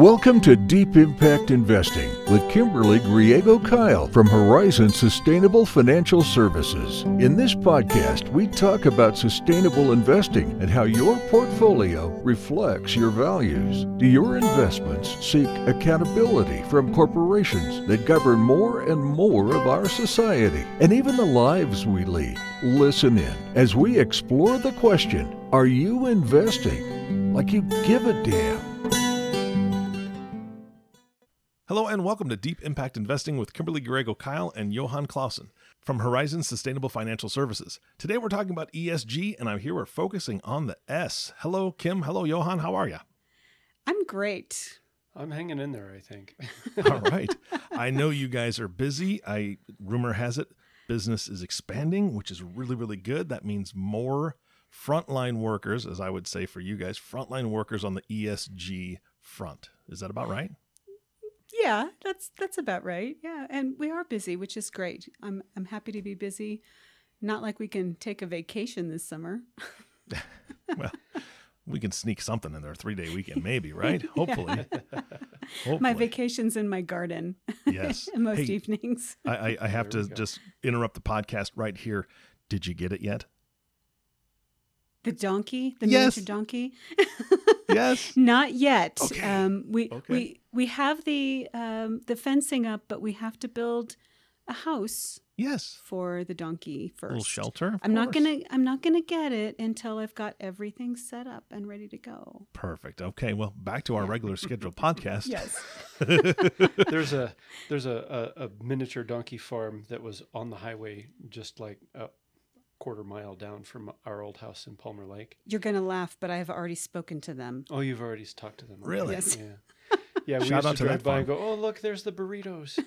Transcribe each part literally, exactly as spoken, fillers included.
Welcome to Deep Impact Investing with Kimberly Griego-Kyle from Horizon Sustainable Financial Services. In this podcast, we talk about sustainable investing and how your portfolio reflects your values. Do your investments seek accountability from corporations that govern more and more of our society and even the lives we lead? Listen in as we explore the question, are you investing like you give a damn? Hello and welcome to Deep Impact Investing with Kimberly Griego-Kyle and Johan Clausen from Horizon Sustainable Financial Services. Today we're talking about E S G, and I'm here we're focusing on the S. Hello, Kim. Hello, Johan. How are you? I'm great. I'm hanging in there, I think. All right. I know you guys are busy. I rumor has it business is expanding, which is really, really good. That means more frontline workers, as I would say for you guys, frontline workers on the E S G front. Is that about right? Yeah, that's that's about right. Yeah, and we are busy, which is great. I'm I'm happy to be busy. Not like we can take a vacation this summer. Well, we can sneak something in there, a three-day weekend maybe, right? Hopefully. Hopefully. My vacation's in my garden. Yes. Most hey, evenings. I, I, I have to go. Just interrupt the podcast right here. Did you get it yet? The donkey, the yes. miniature donkey. Yes. Not yet. Okay. Um, we okay. we we have the um, the fencing up, but we have to build a house. Yes. For the donkey first. A little shelter. Of I'm course. not gonna I'm not gonna get it until I've got everything set up and ready to go. Perfect. Okay. Well, back to our regular scheduled podcast. Yes. there's a there's a, a a miniature donkey farm that was on the highway, just like. Uh, quarter mile down from our old house in Palmer Lake. You're going to laugh, but I have already spoken to them. Oh, you've already talked to them. Really? Yes. Yeah. Yeah, we Shout used to drive by and go, oh, look, there's the burritos.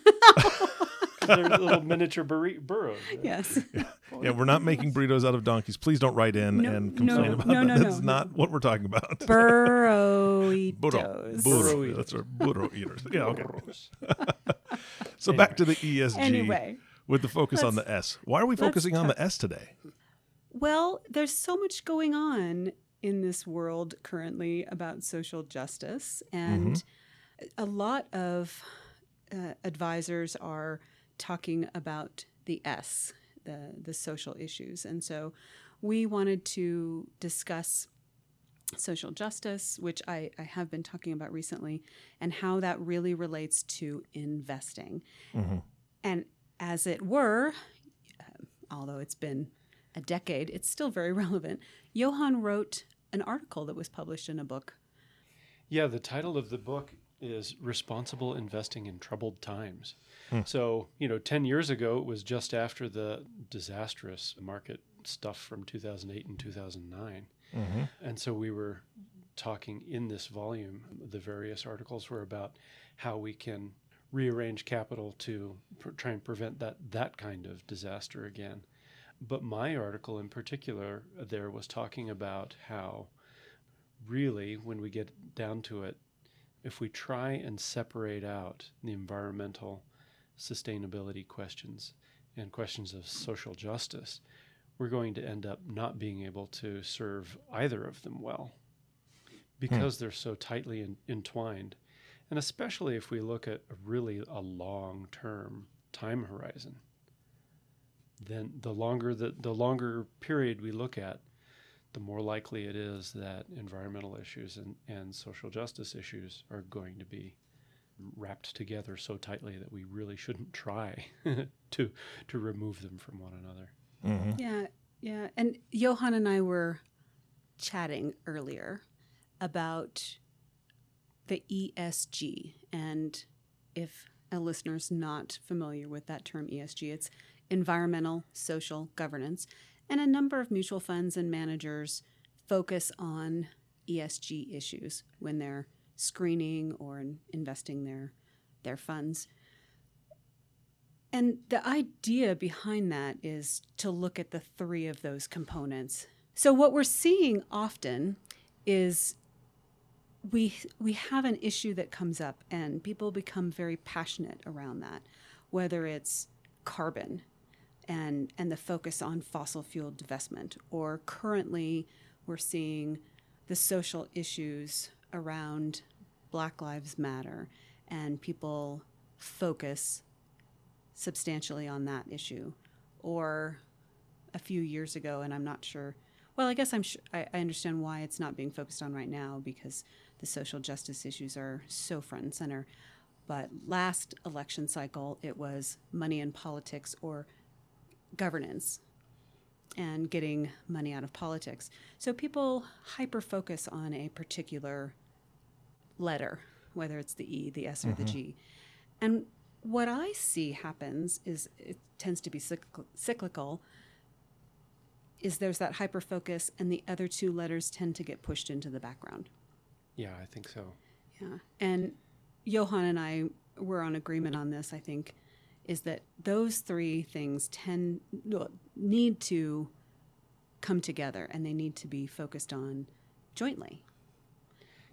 They're little miniature burri- burros. Right? Yes. Yeah. yeah, we're not making burritos out of donkeys. Please don't write in no, and complain no, about no, that. No, no, That's no. not what we're talking about. Burroitos. Burro. Burro eaters. That's our burro eaters. Yeah, okay. So anyway. Back to the E S G. Anyway. With the focus let's, on the S. Why are we focusing on the S today? Well, there's so much going on in this world currently about social justice. And mm-hmm. a lot of uh, advisors are talking about the S, the, the social issues. And so we wanted to discuss social justice, which I, I have been talking about recently, and how that really relates to investing. Mm-hmm. And as it were, uh, although it's been a decade, it's still very relevant. Johan wrote an article that was published in a book. Yeah, the title of the book is Responsible Investing in Troubled Times. Hmm. So, you know, ten years ago, it was just after the disastrous market stuff from two thousand eight and two thousand nine. Mm-hmm. And so we were talking in this volume, the various articles were about how we can rearrange capital to pr- try and prevent that that kind of disaster again. But my article in particular there was talking about how really when we get down to it, if we try and separate out the environmental sustainability questions and questions of social justice, we're going to end up not being able to serve either of them well because hmm. they're so tightly in- entwined. And especially if we look at really a long-term time horizon, then the longer the, the longer period we look at, the more likely it is that environmental issues and, and social justice issues are going to be wrapped together so tightly that we really shouldn't try to to remove them from one another. Mm-hmm. Yeah, yeah. And Johan and I were chatting earlier about the E S G, and if a listener's not familiar with that term E S G, it's environmental, social, governance, and a number of mutual funds and managers focus on E S G issues when they're screening or investing their their funds. And the idea behind that is to look at the three of those components. So what we're seeing often is We we have an issue that comes up and people become very passionate around that, whether it's carbon and, and the focus on fossil fuel divestment, or currently we're seeing the social issues around Black Lives Matter, and people focus substantially on that issue. Or a few years ago, and I'm not sure, well, I guess I'm sure, I, I understand why it's not being focused on right now, because the social justice issues are so front and center. But last election cycle, it was money in politics or governance and getting money out of politics. So people hyper-focus on a particular letter, whether it's the E, the S, or mm-hmm. the G. And what I see happens is it tends to be cycl- cyclical, is there's that hyper-focus, and the other two letters tend to get pushed into the background. Yeah, I think so. Yeah. And Johan and I were on agreement on this, I think, is that those three things tend need to come together, and they need to be focused on jointly.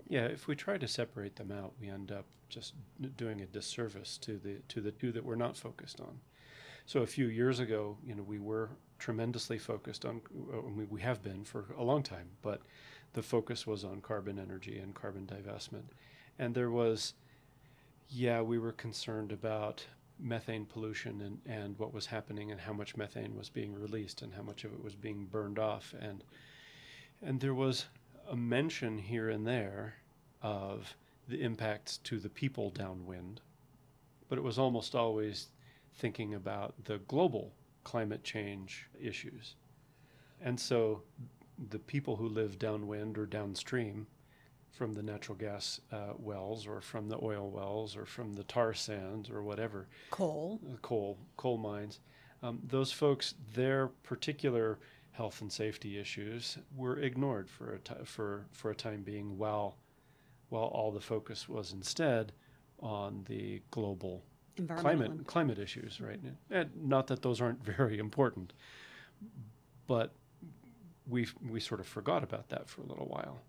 Yeah, if we try to separate them out, we end up just doing a disservice to the to the two that we're not focused on. So a few years ago, you know, we were tremendously focused on, we have been for a long time, but the focus was on carbon energy and carbon divestment. And there was, yeah, we were concerned about methane pollution and, and what was happening and how much methane was being released and how much of it was being burned off. And and there was a mention here and there of the impacts to the people downwind, but it was almost always thinking about the global climate change issues. And so the people who live downwind or downstream from the natural gas uh, wells or from the oil wells or from the tar sands or whatever. Coal. Uh, coal, coal mines. Um, those folks, their particular health and safety issues were ignored for a, t- for, for a time being while, while all the focus was instead on the global climate, climate issues, right? Mm-hmm. And not that those aren't very important, but we we sort of forgot about that for a little while.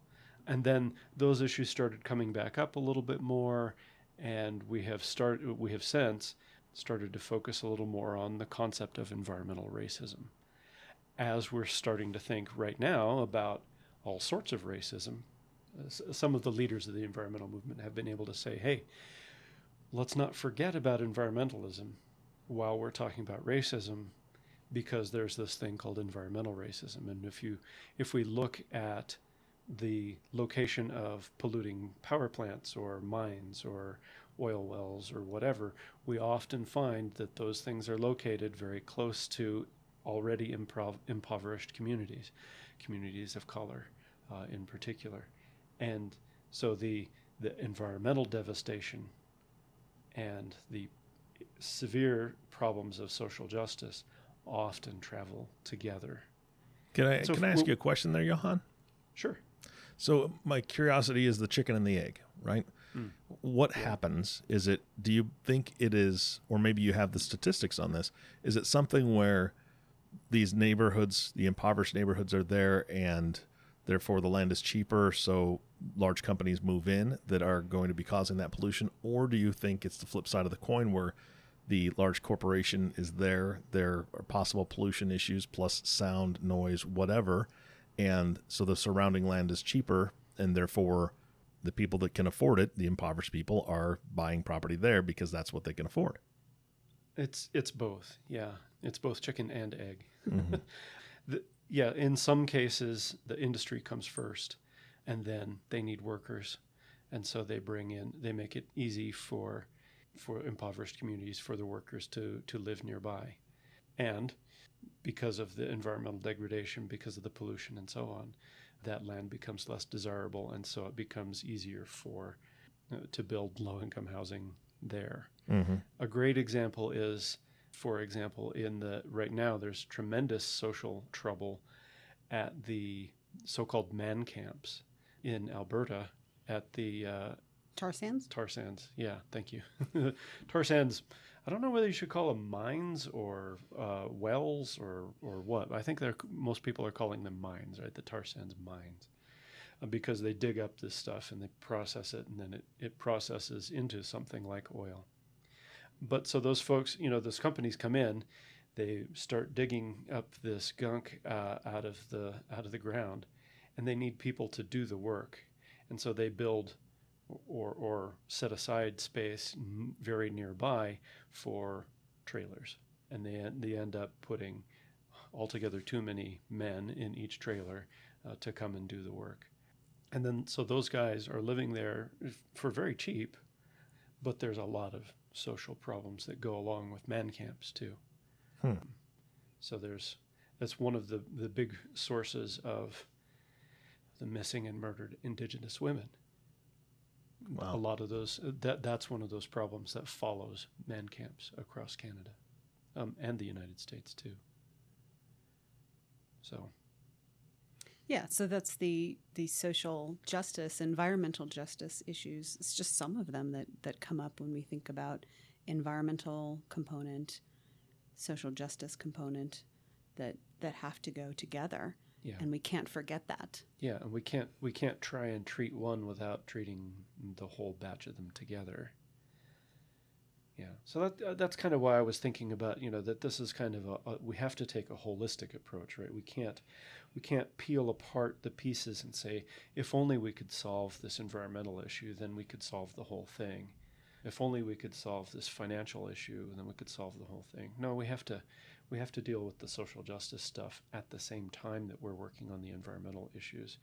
And then those issues started coming back up a little bit more, and we have start, we have since started to focus a little more on the concept of environmental racism. As we're starting to think right now about all sorts of racism, uh, some of the leaders of the environmental movement have been able to say, hey, let's not forget about environmentalism while we're talking about racism, because there's this thing called environmental racism. And if you if we look at the location of polluting power plants or mines or oil wells or whatever, we often find that those things are located very close to already improv- impoverished communities, communities of color uh, in particular. And so the the environmental devastation and the severe problems of social justice often travel together. Can I so can I ask well, you a question there, Johan? Sure. So my curiosity is the chicken and the egg, right? Mm. What yeah. happens? Is it, do you think it is, or maybe you have the statistics on this, is it something where these neighborhoods, the impoverished neighborhoods are there and therefore the land is cheaper, so large companies move in that are going to be causing that pollution? Or do you think it's the flip side of the coin where the large corporation is there, there are possible pollution issues plus sound, noise, whatever, and so the surrounding land is cheaper, and therefore the people that can afford it, the impoverished people, are buying property there because that's what they can afford? It's it's both, yeah. It's both chicken and egg. Mm-hmm. the, yeah, in some cases, the industry comes first, and then they need workers. And so they bring in, they make it easy for for impoverished communities, for the workers to to live nearby. And because of the environmental degradation, because of the pollution and so on, that land becomes less desirable, and so it becomes easier for uh, to build low-income housing there. Mm-hmm. A great example is, for example, in the right now there's tremendous social trouble at the so-called man camps in Alberta at the uh, tar sands. Tar sands, yeah, thank you. Tar sands. I don't know whether you should call them mines or uh, wells or, or what. I think they're most people are calling them mines, right? The tar sands mines, uh, because they dig up this stuff and they process it, and then it, it processes into something like oil. But so those folks, you know, those companies come in, they start digging up this gunk uh, out of the out of the ground, and they need people to do the work, and so they build or or set aside space n- very nearby for trailers. And they they end up putting altogether too many men in each trailer uh, to come and do the work. And then so those guys are living there for very cheap, but there's a lot of social problems that go along with man camps too. Hmm. So there's that's one of the, the big sources of the missing and murdered Indigenous women. Wow. A lot of those, that that's one of those problems that follows man camps across Canada um, and the United States too. So. Yeah, so that's the the social justice, environmental justice issues. It's just some of them that, that come up when we think about environmental component, social justice component that, that have to go together. Yeah. And we can't forget that. Yeah, and we can't we can't try and treat one without treating the whole batch of them together. Yeah, so that uh, that's kind of why I was thinking about, you know, that this is kind of a, a we have to take a holistic approach, right? We can't we can't peel apart the pieces and say, if only we could solve this environmental issue, then we could solve the whole thing. If only we could solve this financial issue, then we could solve the whole thing. No, we have to we have to deal with the social justice stuff at the same time that we're working on the environmental issues.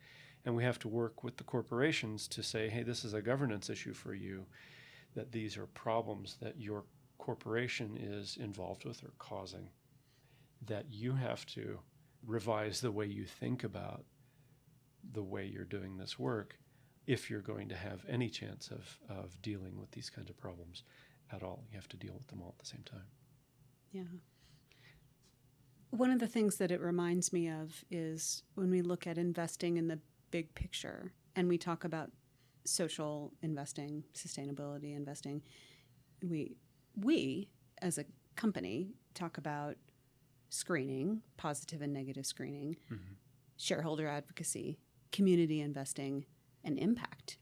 And we have to work with the corporations to say, hey, this is a governance issue for you, that these are problems that your corporation is involved with or causing, that you have to revise the way you think about the way you're doing this work if you're going to have any chance of, of dealing with these kinds of problems at all. You have to deal with them all at the same time. Yeah. One of the things that it reminds me of is when we look at investing in the big picture and we talk about social investing, sustainability investing, we we as a company talk about screening, positive and negative screening, mm-hmm. shareholder advocacy, community investing, and impact.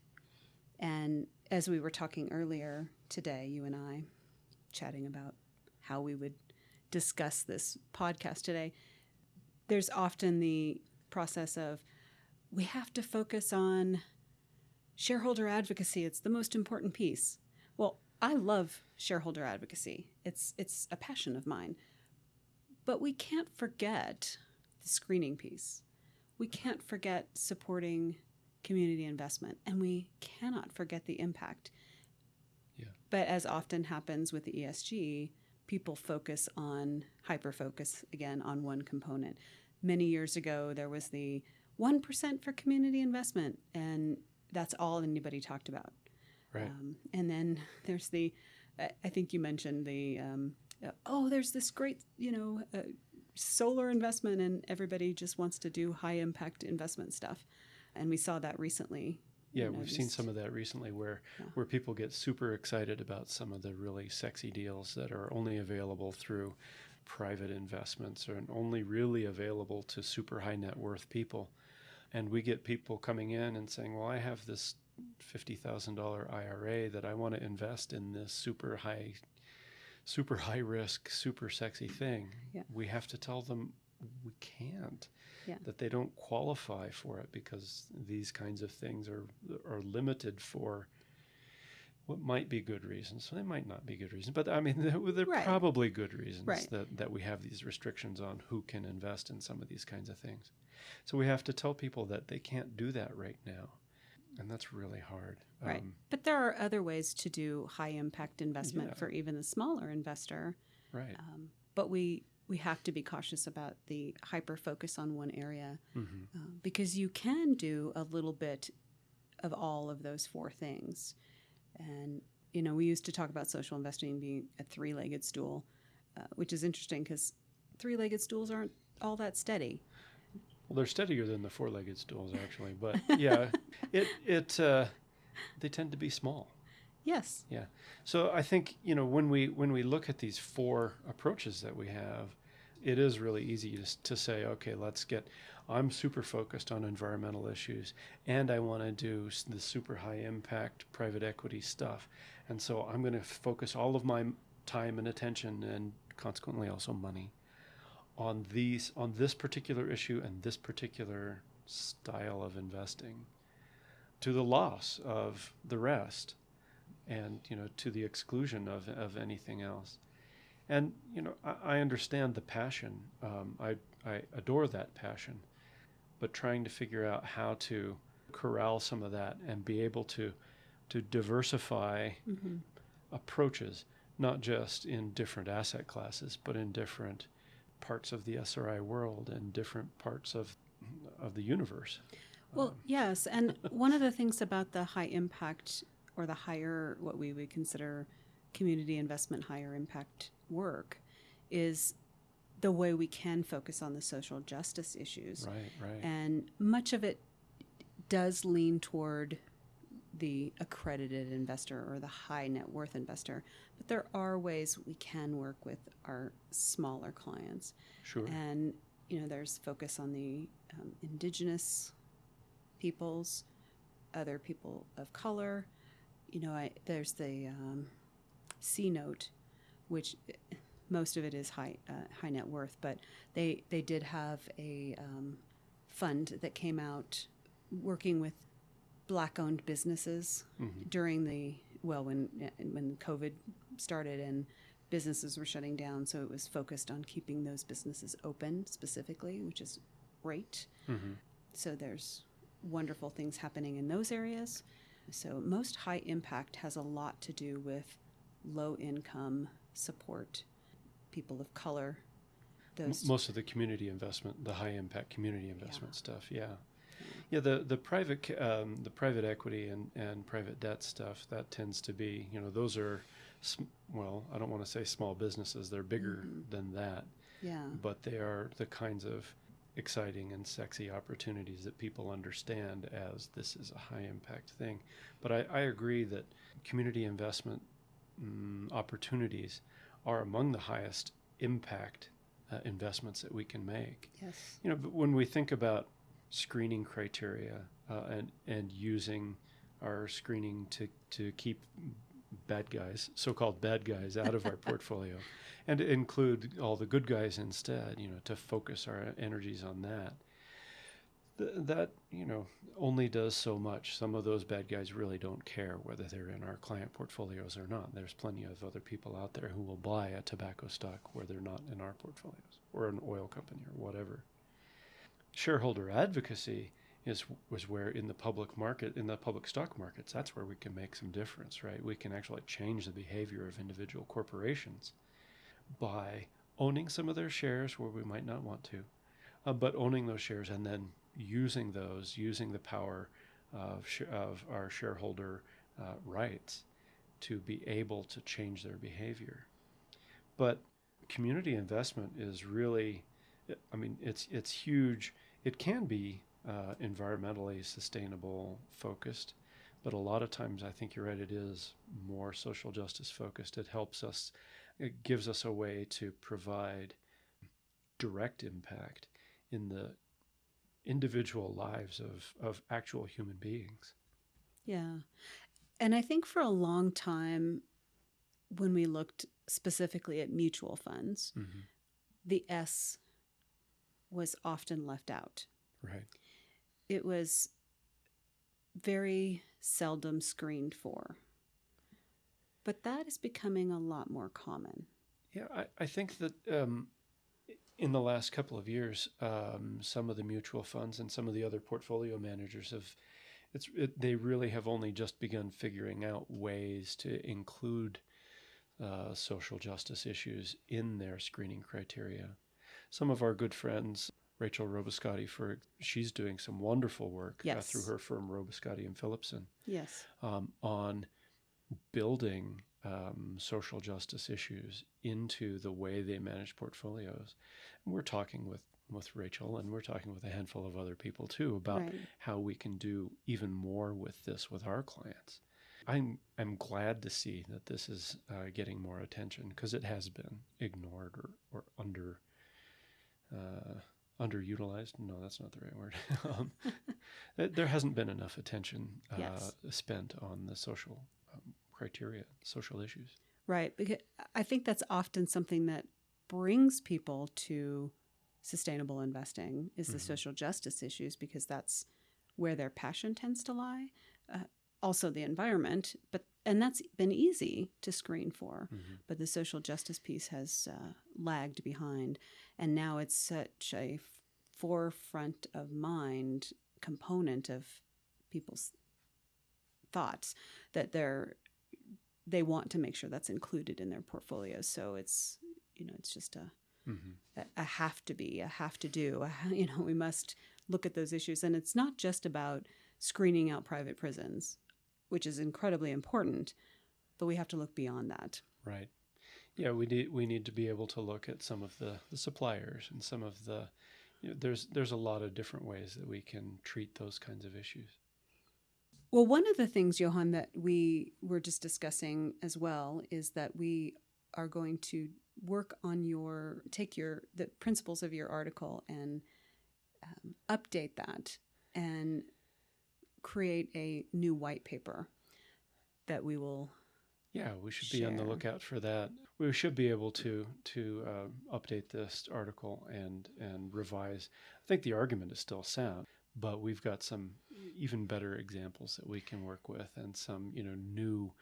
And as we were talking earlier today, you and I chatting about how we would discuss this podcast today, there's often the process of we have to focus on shareholder advocacy, it's the most important piece. Well, I love shareholder advocacy. It's it's a passion of mine. But we can't forget the screening piece. We can't forget supporting community investment, and we cannot forget the impact. Yeah. But as often happens with the E S G, people focus on, hyper-focus, again, on one component. Many years ago, there was the one percent for community investment, and that's all anybody talked about. Right. Um, and then there's the, I think you mentioned the, um, oh, there's this great, you know, uh, solar investment, and everybody just wants to do high impact investment stuff. And we saw that recently. Yeah, we've seen some of that recently where, yeah. where people get super excited about some of the really sexy deals that are only available through private investments or only really available to super high net worth people. And we get people coming in and saying, well, I have this fifty thousand dollars I R A that I want to invest in this super high, super high risk, super sexy thing. Yeah. We have to tell them we can't, yeah. that they don't qualify for it because these kinds of things are are limited for what might be good reasons. They might not be good reasons, but I mean, they're, they're right. probably good reasons right. that, that we have these restrictions on who can invest in some of these kinds of things. So we have to tell people that they can't do that right now, and that's really hard. Right, um, but there are other ways to do high-impact investment yeah. for even the smaller investor. Right, um, but we we have to be cautious about the hyper-focus on one area mm-hmm. uh, because you can do a little bit of all of those four things. And you know, we used to talk about social investing being a three-legged stool, uh, which is interesting because three-legged stools aren't all that steady. Well, they're steadier than the four-legged stools, actually. But, yeah, it it uh, they tend to be small. Yes. Yeah. So I think, you know, when we when we look at these four approaches that we have, it is really easy to, to say, okay, let's get, I'm super focused on environmental issues, and I want to do the super high-impact private equity stuff. And so I'm going to focus all of my time and attention and consequently also money on these, on this particular issue and this particular style of investing. to the loss of the rest, and, you know, to the exclusion of, of anything else. And, you know, I, I understand the passion. Um, I, I adore that passion. But trying to figure out how to corral some of that and be able to to diversify mm-hmm. approaches, not just in different asset classes, but in different parts of the S R I world and different parts of of the universe. Well, um, yes. And one of the things about the high impact, or the higher, what we would consider community investment, higher impact work, is the way we can focus on the social justice issues. Right, right. And much of it does lean toward the accredited investor or the high net worth investor, but there are ways we can work with our smaller clients. Sure. And, you know, there's focus on the um, indigenous peoples, other people of color. You know, I, there's the um, C-Note, which most of it is high uh, high net worth, but they, they did have a um, fund that came out working with Black-owned businesses mm-hmm. during the, well, when when COVID started and businesses were shutting down, so it was focused on keeping those businesses open specifically, which is great. Mm-hmm. So there's wonderful things happening in those areas. So most high impact has a lot to do with low income support, people of color. Those M- most of the community investment, the high impact community investment yeah. stuff, yeah. Yeah, the the private um, the private equity and, and private debt stuff, that tends to be, you know, those are, sm- well, I don't want to say small businesses. They're bigger mm-hmm. than that. Yeah. But they are the kinds of exciting and sexy opportunities that people understand as this is a high impact thing. But I, I agree that community investment mm, opportunities are among the highest impact uh, investments that we can make. Yes. You know, but when we think about screening criteria uh, and and using our screening to, to keep bad guys, so-called bad guys, out of our portfolio, and to include all the good guys instead, you know, to focus our energies on that. Th- that, you know, only does so much. Some of those bad guys really don't care whether they're in our client portfolios or not. There's plenty of other people out there who will buy a tobacco stock where they're not in our portfolios, or an oil company or whatever. Shareholder advocacy is was where in the public market, in the public stock markets, that's where we can make some difference, right? We can actually change the behavior of individual corporations by owning some of their shares where we might not want to, uh, but owning those shares and then using those, using the power of, sh- of our shareholder uh, rights to be able to change their behavior. But community investment is really, I mean, it's it's huge. It can be uh, environmentally sustainable focused, but a lot of times I think you're right, it is more social justice focused. It helps us, it gives us a way to provide direct impact in the individual lives of, of actual human beings. Yeah. And I think for a long time, when we looked specifically at mutual funds, mm-hmm. the S was often left out. Right. It was very seldom screened for. But that is becoming a lot more common. Yeah, I, I think that um, in the last couple of years, um, some of the mutual funds and some of the other portfolio managers have, it's it, they really have only just begun figuring out ways to include uh, social justice issues in their screening criteria. Some of our good friends, Rachel Robasciotti, for she's doing some wonderful work yes. uh, through her firm Robasciotti and Phillipson. Yes, um, on building um, social justice issues into the way they manage portfolios. And we're talking with, with Rachel, and we're talking with a handful of other people too about right. how we can do even more with this with our clients. I'm I'm glad to see that this is uh, getting more attention, because it has been ignored or or under. Uh, underutilized? No, that's not the right word. um, there hasn't been enough attention uh, yes. spent on the social um, criteria, social issues. Right. Because I think that's often something that brings people to sustainable investing is mm-hmm. the social justice issues, because that's where their passion tends to lie, uh, also the environment, but and that's been easy to screen for. Mm-hmm. But the social justice piece has uh, lagged behind, and now it's such a f- forefront of mind component of people's thoughts that they're they want to make sure that's included in their portfolio. So it's you know it's just a mm-hmm. a, a have to be, a have to do. A, you know, we must look at those issues, and it's not just about screening out private prisons, which is incredibly important, but we have to look beyond that. Right. Yeah, we need we need to be able to look at some of the, the suppliers and some of the you know, there's there's a lot of different ways that we can treat those kinds of issues. Well, one of the things, Johan, that we were just discussing as well is that we are going to work on your take your the principles of your article and um, update that and create a new white paper that we will. Yeah, we should share. Be on the lookout for that. We should be able to to uh, update this article and and revise. I think the argument is still sound, but we've got some even better examples that we can work with, and some you know new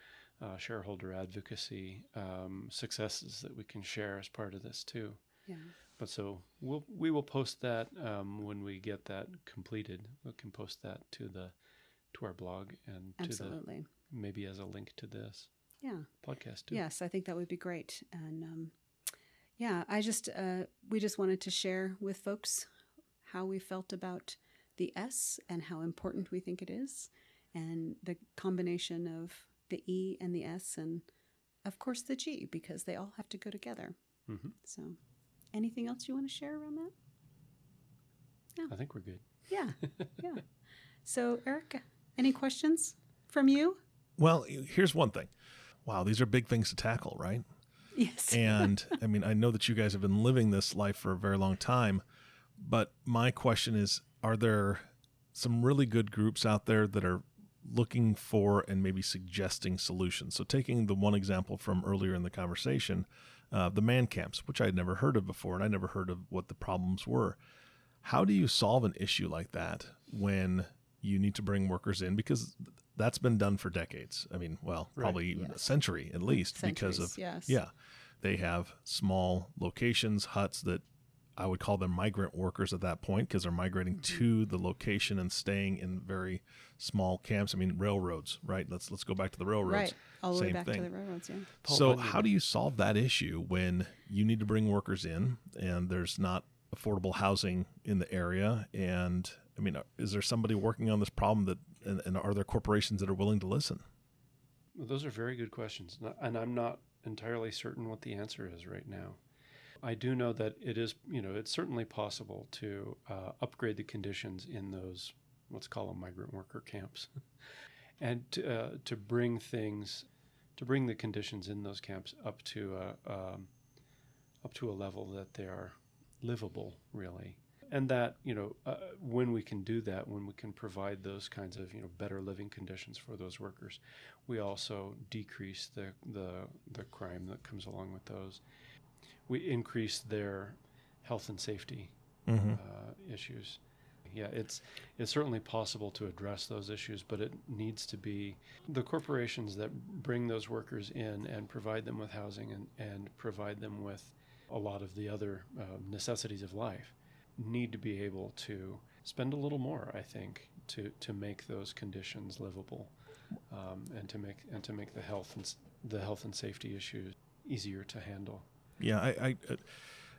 uh, shareholder advocacy um, successes that we can share as part of this too. Yeah. But so we'll we will post that um, when we get that completed. We can post that to the to our blog and absolutely to the, maybe as a link to this. Yeah. Podcast too. Yes, I think that would be great. And um, yeah, I just uh, we just wanted to share with folks how we felt about the S and how important we think it is, and the combination of the E and the S, and of course the G, because they all have to go together. Mm-hmm. So, anything else you want to share around that? No. I think we're good. Yeah, yeah. So, Eric, any questions from you? Well, here's one thing. Wow, these are big things to tackle, right? Yes. And I mean, I know that you guys have been living this life for a very long time, but my question is, are there some really good groups out there that are looking for and maybe suggesting solutions? So taking the one example from earlier in the conversation, uh, the man camps, which I had never heard of before, and I never heard of what the problems were. How do you solve an issue like that when you need to bring workers in? Because that's been done for decades. I mean, well, right. probably even yes. a century at least. Centuries, because of, yes. yeah, they have small locations, huts that I would call them migrant workers at that point, because they're migrating mm-hmm. to the location and staying in very small camps. I mean, railroads, right? Let's let's go back to the railroads. Right, all the way back thing. to the railroads, yeah. Paul so Bundy. How do you solve that issue when you need to bring workers in and there's not affordable housing in the area? And, I mean, is there somebody working on this problem that, and, and are there corporations that are willing to listen? Well, those are very good questions, and I'm not entirely certain what the answer is right now. I do know that it is, you know, it's certainly possible to uh, upgrade the conditions in those, let's call them migrant worker camps, and to, uh, to bring things, to bring the conditions in those camps up to a, um, up to a level that they are livable, really. And that, you know, uh, when we can do that, when we can provide those kinds of, you know, better living conditions for those workers, we also decrease the the, the crime that comes along with those. We increase their health and safety mm-hmm. uh, issues. Yeah, it's it's certainly possible to address those issues, but it needs to be the corporations that bring those workers in and provide them with housing and, and provide them with a lot of the other uh, necessities of life need to be able to spend a little more, I think, to, to make those conditions livable um, and to make and to make the health and the health and safety issues easier to handle. Yeah, I, I uh,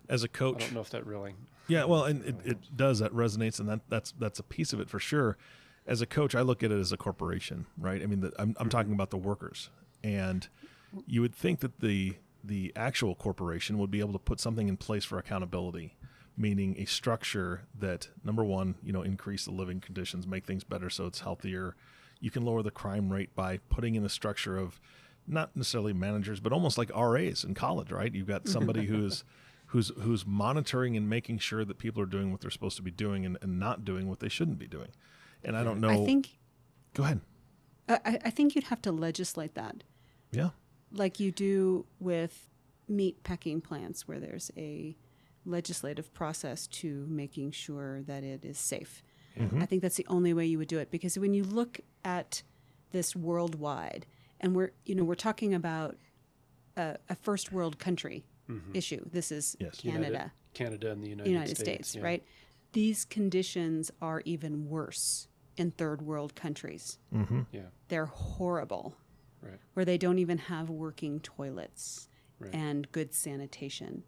as a coach, I don't know if that really. Yeah, well, and it, it does. That resonates, and that that's that's a piece of it for sure. As a coach, I look at it as a corporation, right? I mean, the, I'm I'm talking about the workers, and you would think that the the actual corporation would be able to put something in place for accountability, meaning a structure that number one, you know, increase the living conditions, make things better so it's healthier. You can lower the crime rate by putting in a structure of. Not necessarily managers, but almost like R As in college, right? You've got somebody who's who's who's monitoring and making sure that people are doing what they're supposed to be doing and, and not doing what they shouldn't be doing. And I don't know. I think. Go ahead. I, I think you'd have to legislate that. Yeah. Like you do with meat packing plants, where there's a legislative process to making sure that it is safe. Mm-hmm. I think that's the only way you would do it, because when you look at this worldwide, and we're, you know, we're talking about a, a first world country mm-hmm. issue. This is yes. Canada. United, Canada and the United, United States, States yeah. right? These conditions are even worse in third world countries. Mm-hmm. Yeah. They're horrible, right. where they don't even have working toilets right. and good sanitation.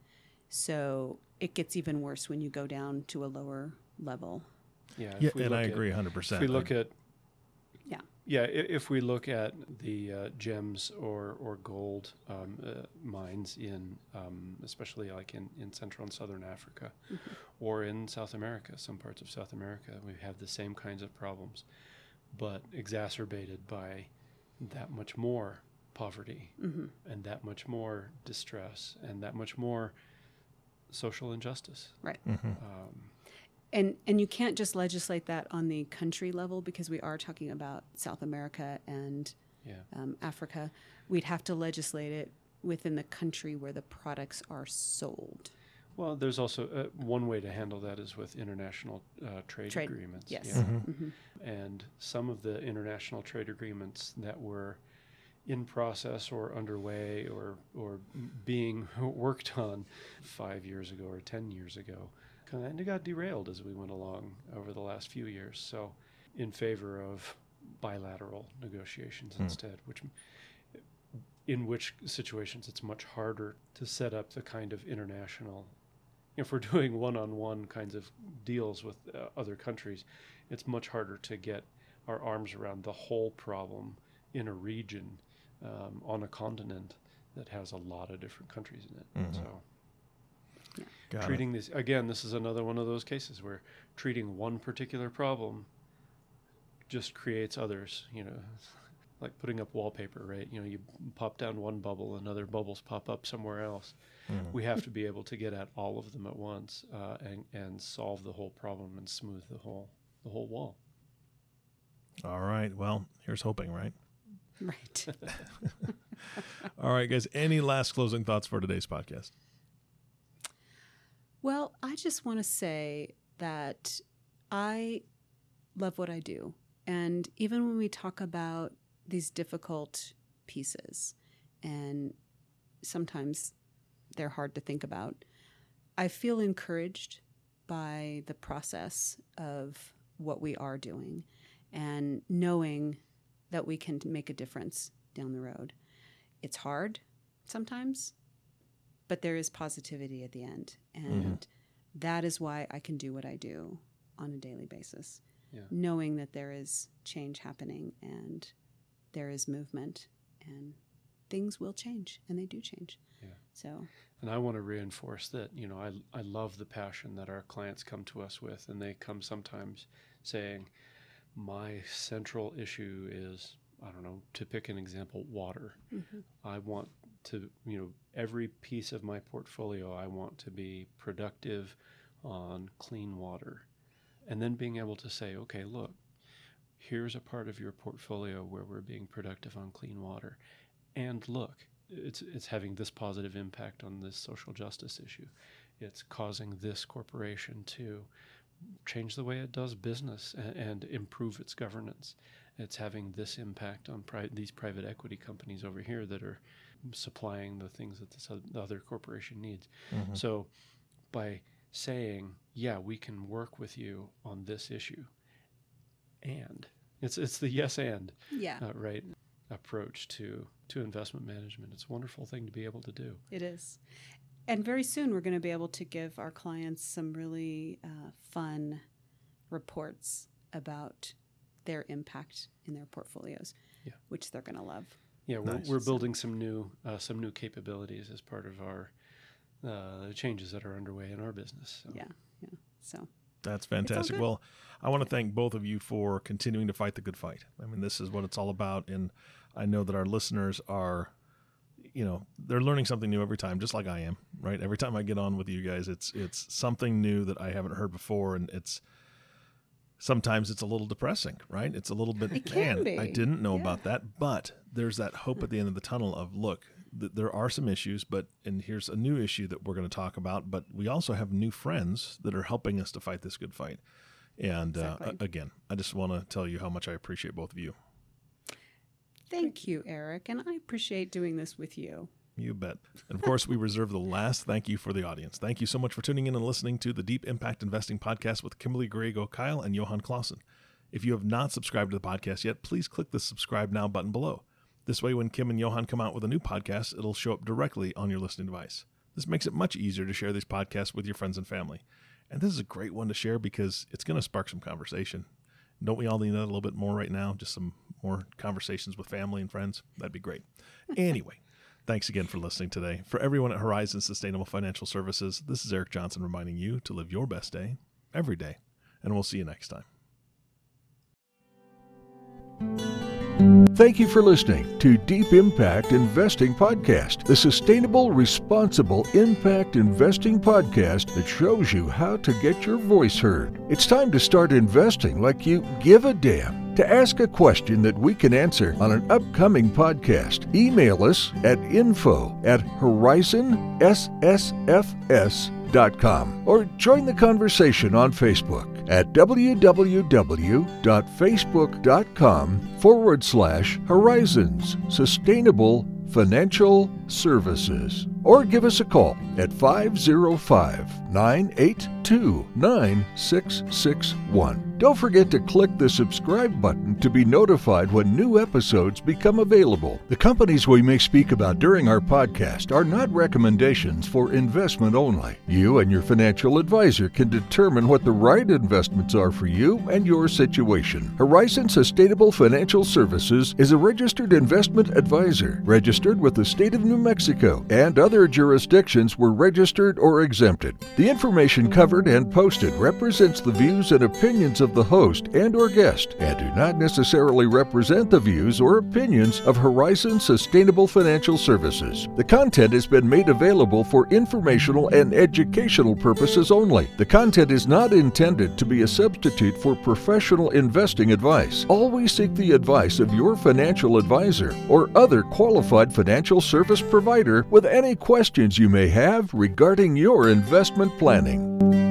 So it gets even worse when you go down to a lower level. Yeah, yeah and I agree at, one hundred percent. If we look at, yeah, yeah, if we look at the uh, gems or or gold um, uh, mines in, um, especially like in, in Central and Southern Africa, mm-hmm. or in South America, some parts of South America, we have the same kinds of problems, but exacerbated by that much more poverty mm-hmm. and that much more distress and that much more social injustice. Right. Mm-hmm. Um, and and you can't just legislate that on the country level, because we are talking about South America and yeah. um, Africa. We'd have to legislate it within the country where the products are sold. Well, there's also uh, one way to handle that is with international uh, trade, trade agreements. Yes. Yeah. Mm-hmm. Mm-hmm. And some of the international trade agreements that were in process or underway or or being worked on five years ago or ten years ago kind of got derailed as we went along over the last few years. So in favor of bilateral negotiations mm. instead, which in which situations it's much harder to set up the kind of international, if we're doing one-on-one kinds of deals with uh, other countries, it's much harder to get our arms around the whole problem in a region um, on a continent that has a lot of different countries in it. Mm-hmm. So Got treating it. This, again, this is another one of those cases where treating one particular problem just creates others, you know, like putting up wallpaper, right? You know, you pop down one bubble, another bubbles pop up somewhere else. Mm-hmm. We have to be able to get at all of them at once uh, and, and solve the whole problem and smooth the whole, the whole wall. All right. Well, here's hoping, right? Right. All right, guys. Any last closing thoughts for today's podcast? Well, I just want to say that I love what I do. And even when we talk about these difficult pieces, and sometimes they're hard to think about, I feel encouraged by the process of what we are doing and knowing that we can make a difference down the road. It's hard sometimes, but there is positivity at the end. And mm-hmm. that is why I can do what I do on a daily basis, yeah. knowing that there is change happening and there is movement and things will change, and they do change. Yeah. So. And I want to reinforce that, you know, I, I love the passion that our clients come to us with, and they come sometimes saying, my central issue is, I don't know, to pick an example, water. Mm-hmm. I want to, you know, every piece of my portfolio, I want to be productive on clean water. And then being able to say, okay, look, here's a part of your portfolio where we're being productive on clean water. And look, it's it's having this positive impact on this social justice issue. It's causing this corporation to change the way it does business and, and improve its governance. It's having this impact on pri- these private equity companies over here that are supplying the things that this other corporation needs. Mm-hmm. So by saying, yeah, we can work with you on this issue, and it's it's the yes and yeah. uh, right approach to, to investment management. It's a wonderful thing to be able to do. It is. And very soon we're going to be able to give our clients some really uh, fun reports about their impact in their portfolios, yeah. which they're going to love. Yeah, we're, nice. we're building some new uh, some new capabilities as part of our uh, changes that are underway in our business. So. Yeah, yeah. So that's fantastic. Well, I want to yeah. thank both of you for continuing to fight the good fight. I mean, this is what it's all about, and I know that our listeners are, you know, they're learning something new every time, just like I am. Right, every time I get on with you guys, it's it's something new that I haven't heard before, and it's. Sometimes it's a little depressing, right? It's a little bit, it can man, be. I didn't know yeah. about that. But there's that hope at the end of the tunnel of, look, th- there are some issues, but and here's a new issue that we're going to talk about. But we also have new friends that are helping us to fight this good fight. And exactly. uh, again, I just want to tell you how much I appreciate both of you. Thank you, Eric. And I appreciate doing this with you. You bet. And of course, we reserve the last thank you for the audience. Thank you so much for tuning in and listening to the Deep Impact Investing Podcast with Kimberly Griego-Kyle and Johan Clausen. If you have not subscribed to the podcast yet, please click the subscribe now button below. This way, when Kim and Johan come out with a new podcast, it'll show up directly on your listening device. This makes it much easier to share these podcasts with your friends and family. And this is a great one to share because it's going to spark some conversation. Don't we all need that a little bit more right now? Just some more conversations with family and friends. That'd be great. Anyway, thanks again for listening today. For everyone at Horizon Sustainable Financial Services, this is Eric Johnson reminding you to live your best day every day. And we'll see you next time. Thank you for listening to Deep Impact Investing Podcast, the sustainable, responsible impact investing podcast that shows you how to get your voice heard. It's time to start investing like you give a damn. To ask a question that we can answer on an upcoming podcast, email us at info at horizon s s f s dot com or join the conversation on Facebook at www.facebook.com forward slash Horizons Sustainable Financial Services, or give us a call at five oh five, nine eight two, nine six six one. Don't forget to click the subscribe button to be notified when new episodes become available. The companies we may speak about during our podcast are not recommendations for investment only. You and your financial advisor can determine what the right investments are for you and your situation. Horizon Sustainable Financial Services is a registered investment advisor, registered with the state of New Mexico and other jurisdictions were registered or exempted. The information covered and posted represents the views and opinions of the host and or guest and do not necessarily represent the views or opinions of Horizon Sustainable Financial Services. The content has been made available for informational and educational purposes only. The content is not intended to be a substitute for professional investing advice. Always seek the advice of your financial advisor or other qualified financial service provider with any questions you may have regarding your investment planning.